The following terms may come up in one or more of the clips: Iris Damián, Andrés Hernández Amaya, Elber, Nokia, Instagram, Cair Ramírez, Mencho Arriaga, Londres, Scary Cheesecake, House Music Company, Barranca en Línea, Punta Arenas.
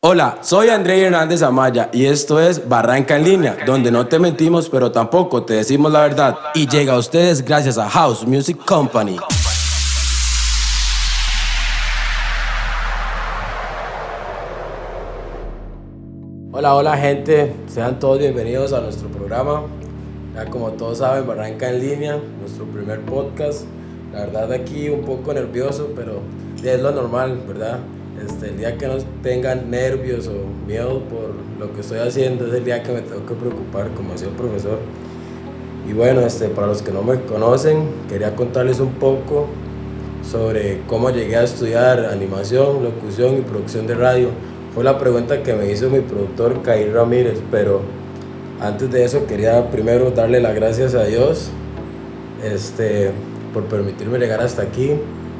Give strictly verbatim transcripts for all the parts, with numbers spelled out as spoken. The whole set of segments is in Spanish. Hola, soy Andrés Hernández Amaya y esto es Barranca en Línea, donde no te mentimos pero tampoco te decimos la verdad, y llega a ustedes gracias a House Music Company. Hola, hola gente, sean todos bienvenidos a nuestro programa. Ya como todos saben, Barranca en Línea, nuestro primer podcast. La verdad aquí un poco nervioso, pero es lo normal, ¿verdad? Este, el día que no tengan nervios o miedo por lo que estoy haciendo es el día que me tengo que preocupar, como hacía el profesor. Y bueno, este, para los que no me conocen, quería contarles un poco sobre cómo llegué a estudiar animación, locución y producción de radio. Fue la pregunta que me hizo mi productor Cair Ramírez, pero antes de eso quería primero darle las gracias a Dios este, por permitirme llegar hasta aquí,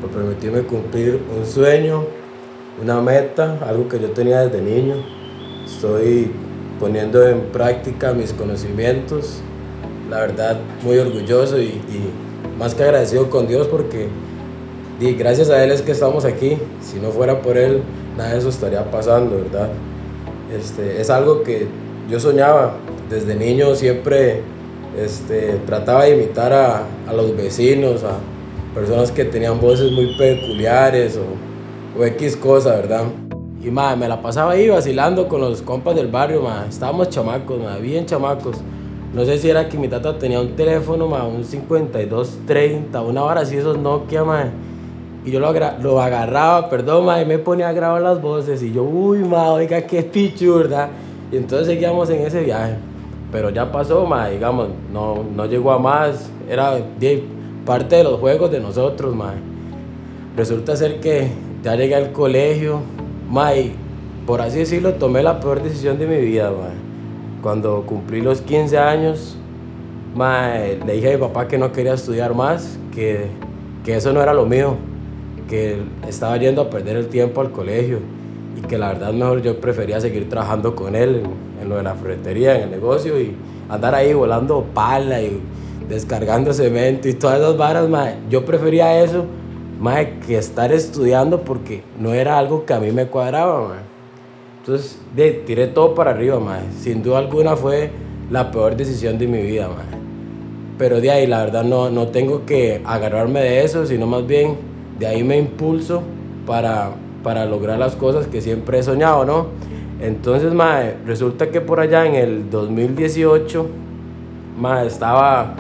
por permitirme cumplir un sueño, una meta, algo que yo tenía desde niño. Estoy poniendo en práctica mis conocimientos, la verdad muy orgulloso y, y más que agradecido con Dios, porque y gracias a Él es que estamos aquí. Si no fuera por Él, nada de eso estaría pasando, ¿verdad? Este, es algo que yo soñaba desde niño, siempre este, trataba de imitar a, a los vecinos, a personas que tenían voces muy peculiares o o X cosa, ¿verdad? Y madre, me la pasaba ahí vacilando con los compas del barrio, madre. Estábamos chamacos, madre, bien chamacos. No sé si era que mi tata tenía un teléfono, madre, un cincuenta y dos treinta, una vara así, esos Nokia, madre. Y yo lo, agra- lo agarraba, perdón, madre, y me ponía a grabar las voces. Y yo, uy, madre, oiga, qué pichu, ¿verdad? Y entonces seguíamos en ese viaje. Pero ya pasó, madre, digamos, no, no llegó a más. Era de, parte de los juegos de nosotros, madre. Resulta ser que ya llegué al colegio, mae, por así decirlo, tomé la peor decisión de mi vida, mae. Cuando cumplí los quince años, mae, le dije a mi papá que no quería estudiar más, que, que eso no era lo mío, que estaba yendo a perder el tiempo al colegio y que la verdad mejor yo prefería seguir trabajando con él en, en lo de la ferretería, en el negocio, y andar ahí volando pala y descargando cemento y todas esas varas, mae. Yo prefería eso, mae, que estar estudiando, porque no era algo que a mí me cuadraba, mae. Entonces de, tiré todo para arriba, mae. Sin duda alguna fue la peor decisión de mi vida, mae. Pero de ahí la verdad no, no tengo que agarrarme de eso, sino más bien de ahí me impulso para, para lograr las cosas que siempre he soñado, ¿no? Entonces, mae, resulta que por allá en el dos mil dieciocho, mae, estaba,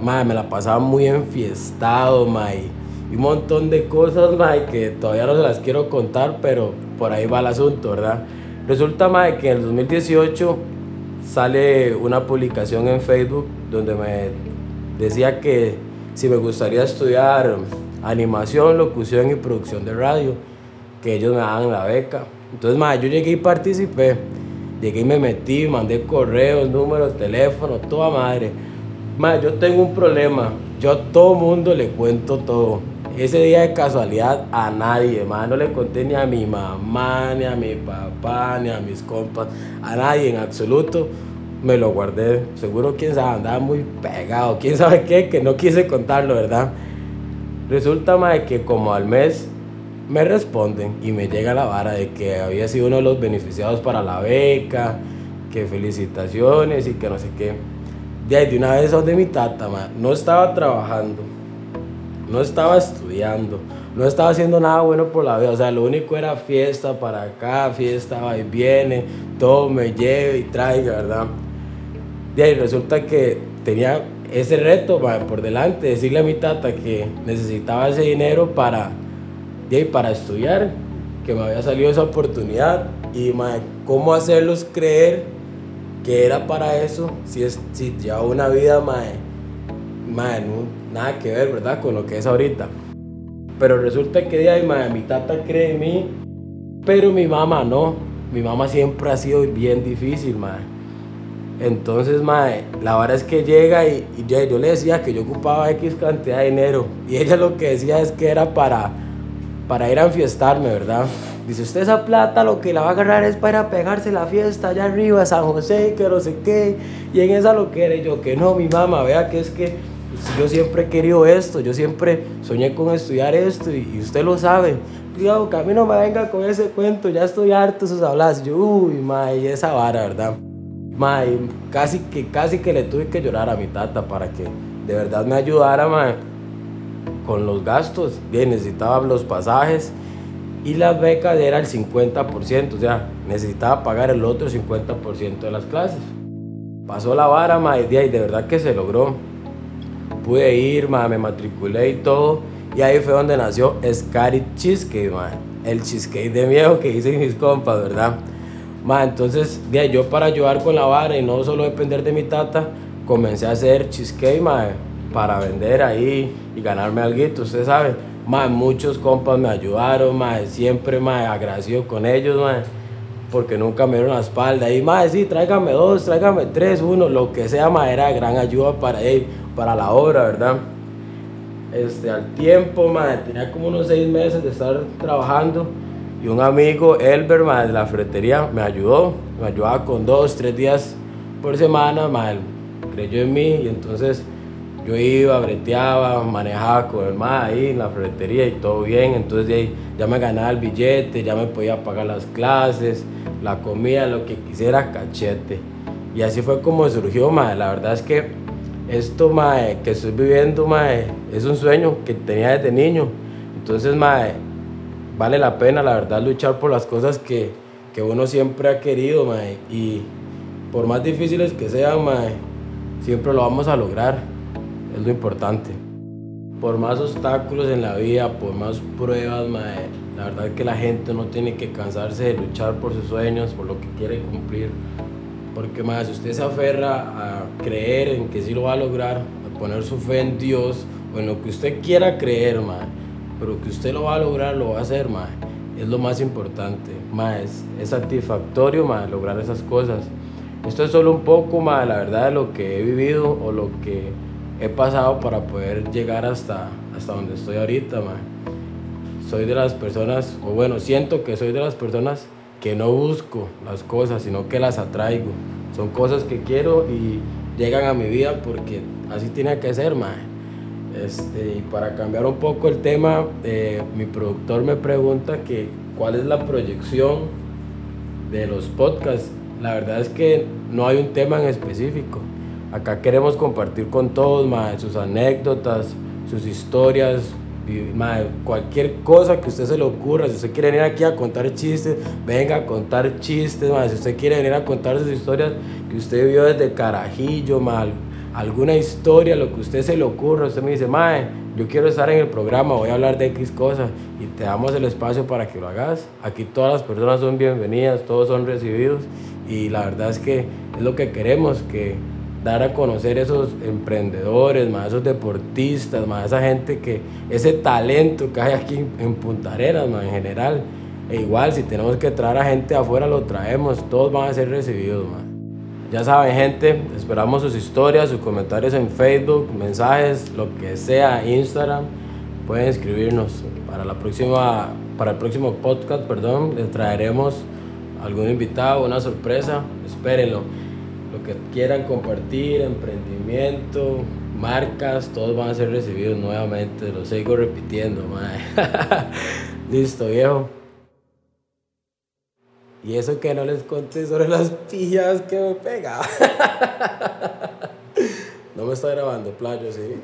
mae, me la pasaba muy enfiestado, mae. Y un montón de cosas, mae, que todavía no se las quiero contar, pero por ahí va el asunto, ¿verdad? Resulta, mae, que en el dos mil dieciocho sale una publicación en Facebook donde me decía que si me gustaría estudiar animación, locución y producción de radio, que ellos me daban la beca. Entonces, mae, yo llegué y participé. Llegué y me metí, mandé correos, números, teléfonos, toda madre. Mae, yo tengo un problema. Yo a todo mundo le cuento todo. Ese día de casualidad a nadie, mae, no le conté ni a mi mamá, ni a mi papá, ni a mis compas, a nadie en absoluto. Me lo guardé, seguro quién sabe, andaba muy pegado, quién sabe qué, que no quise contarlo, ¿verdad? Resulta, mae, que como al mes me responden y me llega la vara de que había sido uno de los beneficiados para la beca, que felicitaciones y que no sé qué. De ahí de una vez donde mi tata, mae, no estaba trabajando, no estaba estudiando, no estaba haciendo nada bueno por la vida. O sea, lo único era fiesta para acá, fiesta va y viene, todo me lleve y traiga, ¿verdad? De ahí resulta que tenía ese reto, mae, por delante, decirle a mi tata que necesitaba ese dinero para, de ahí, para estudiar, que me había salido esa oportunidad y, mae, ¿cómo hacerlos creer que era para eso, si, es, si llevaba una vida, mae, mae, no, nada que ver, ¿verdad?, con lo que es ahorita? Pero resulta que de ahí, mae, mi tata cree en mí, pero mi mamá no. Mi mamá siempre ha sido bien difícil, mae. Entonces, mae, la vara es que llega y, y yo, yo le decía que yo ocupaba X cantidad de dinero y ella lo que decía es que era para, para ir a enfiestarme, ¿verdad? Dice, usted esa plata lo que la va a agarrar es para pegarse la fiesta allá arriba, San José, que no sé qué. Y en esa lo quiere. Yo, que no, mi mamá, vea que es que yo siempre he querido esto, yo siempre soñé con estudiar esto y, y usted lo sabe. Digo, que a mí no me venga con ese cuento, ya estoy harto de sus hablas. Yo, uy, mae, esa vara, ¿verdad? Mae, casi que, casi que le tuve que llorar a mi tata para que de verdad me ayudara, mae, con los gastos. Bien, necesitaba los pasajes y las becas era el cincuenta por ciento, o sea, necesitaba pagar el otro cincuenta por ciento de las clases. Pasó la vara, mae, y de verdad que se logró. Pude ir, mae, me matriculé y todo. Y ahí fue donde nació Scary Cheesecake, man. El cheesecake de miedo que dicen mis compas, ¿verdad? Man, entonces, ya, yo para ayudar con la vara y no solo depender de mi tata, comencé a hacer cheesecake, man, para vender ahí y ganarme alguito, usted sabe. Man, muchos compas me ayudaron, man, siempre, man, agradecido con ellos, man, porque nunca me dieron la espalda. Y, man, sí, tráigame dos, tráigame tres, uno, lo que sea, man, era gran ayuda para, él, para la obra, ¿verdad? Este, al tiempo, madre, tenía como unos seis meses de estar trabajando y un amigo, Elber, madre, de la ferretería, me ayudó, me ayudaba con dos, tres días por semana, madre, creyó en mí y entonces yo iba, breteaba, manejaba con el madre ahí en la ferretería y todo bien, entonces ahí ya me ganaba el billete, ya me podía pagar las clases, la comida, lo que quisiera, cachete. Y así fue como surgió, madre, la verdad es que esto, mae, que estoy viviendo, mae, es un sueño que tenía desde niño. Entonces, mae, vale la pena, la verdad, luchar por las cosas que, que uno siempre ha querido, mae. Y por más difíciles que sean, mae, siempre lo vamos a lograr. Es lo importante. Por más obstáculos en la vida, por más pruebas, mae, la verdad es que la gente no tiene que cansarse de luchar por sus sueños, por lo que quiere cumplir. Porque, mae, si usted se aferra a creer en que sí lo va a lograr, a poner su fe en Dios o en lo que usted quiera creer, mae, pero que usted lo va a lograr, lo va a hacer, mae, es lo más importante. Mae, es, es satisfactorio, mae, lograr esas cosas. Esto es solo un poco, mae, la verdad, de lo que he vivido o lo que he pasado para poder llegar hasta, hasta donde estoy ahorita, mae. Soy de las personas, o bueno, siento que soy de las personas que no busco las cosas, sino que las atraigo. Son cosas que quiero y llegan a mi vida porque así tiene que ser, mae. Este, y para cambiar un poco el tema, eh, mi productor me pregunta que cuál es la proyección de los podcasts. La verdad es que no hay un tema en específico. Acá queremos compartir con todos, mae, sus anécdotas, sus historias, mae, cualquier cosa que a usted se le ocurra. Si usted quiere venir aquí a contar chistes, venga a contar chistes, mae. Si usted quiere venir a contar sus historias que usted vio desde carajillo, mae, alguna historia, lo que a usted se le ocurra, usted me dice, mae, yo quiero estar en el programa, voy a hablar de X cosas, y te damos el espacio para que lo hagas. Aquí todas las personas son bienvenidas, todos son recibidos, y la verdad es que es lo que queremos, que dar a conocer esos emprendedores, mae, esos deportistas, mae, esa gente que, ese talento que hay aquí en Punta Arenas, mae, en general. E igual, si tenemos que traer a gente de afuera, lo traemos, todos van a ser recibidos, mae. Ya saben, gente, esperamos sus historias, sus comentarios en Facebook, mensajes, lo que sea, Instagram. Pueden escribirnos. Para la próxima, para el próximo podcast, perdón, les traeremos algún invitado, una sorpresa, espérenlo. Lo que quieran compartir, emprendimiento, marcas, todos van a ser recibidos nuevamente. Lo sigo repitiendo, mae. Listo, viejo. Y eso que no les conté sobre las pillas que me pegaba. No me está grabando, playo, sí.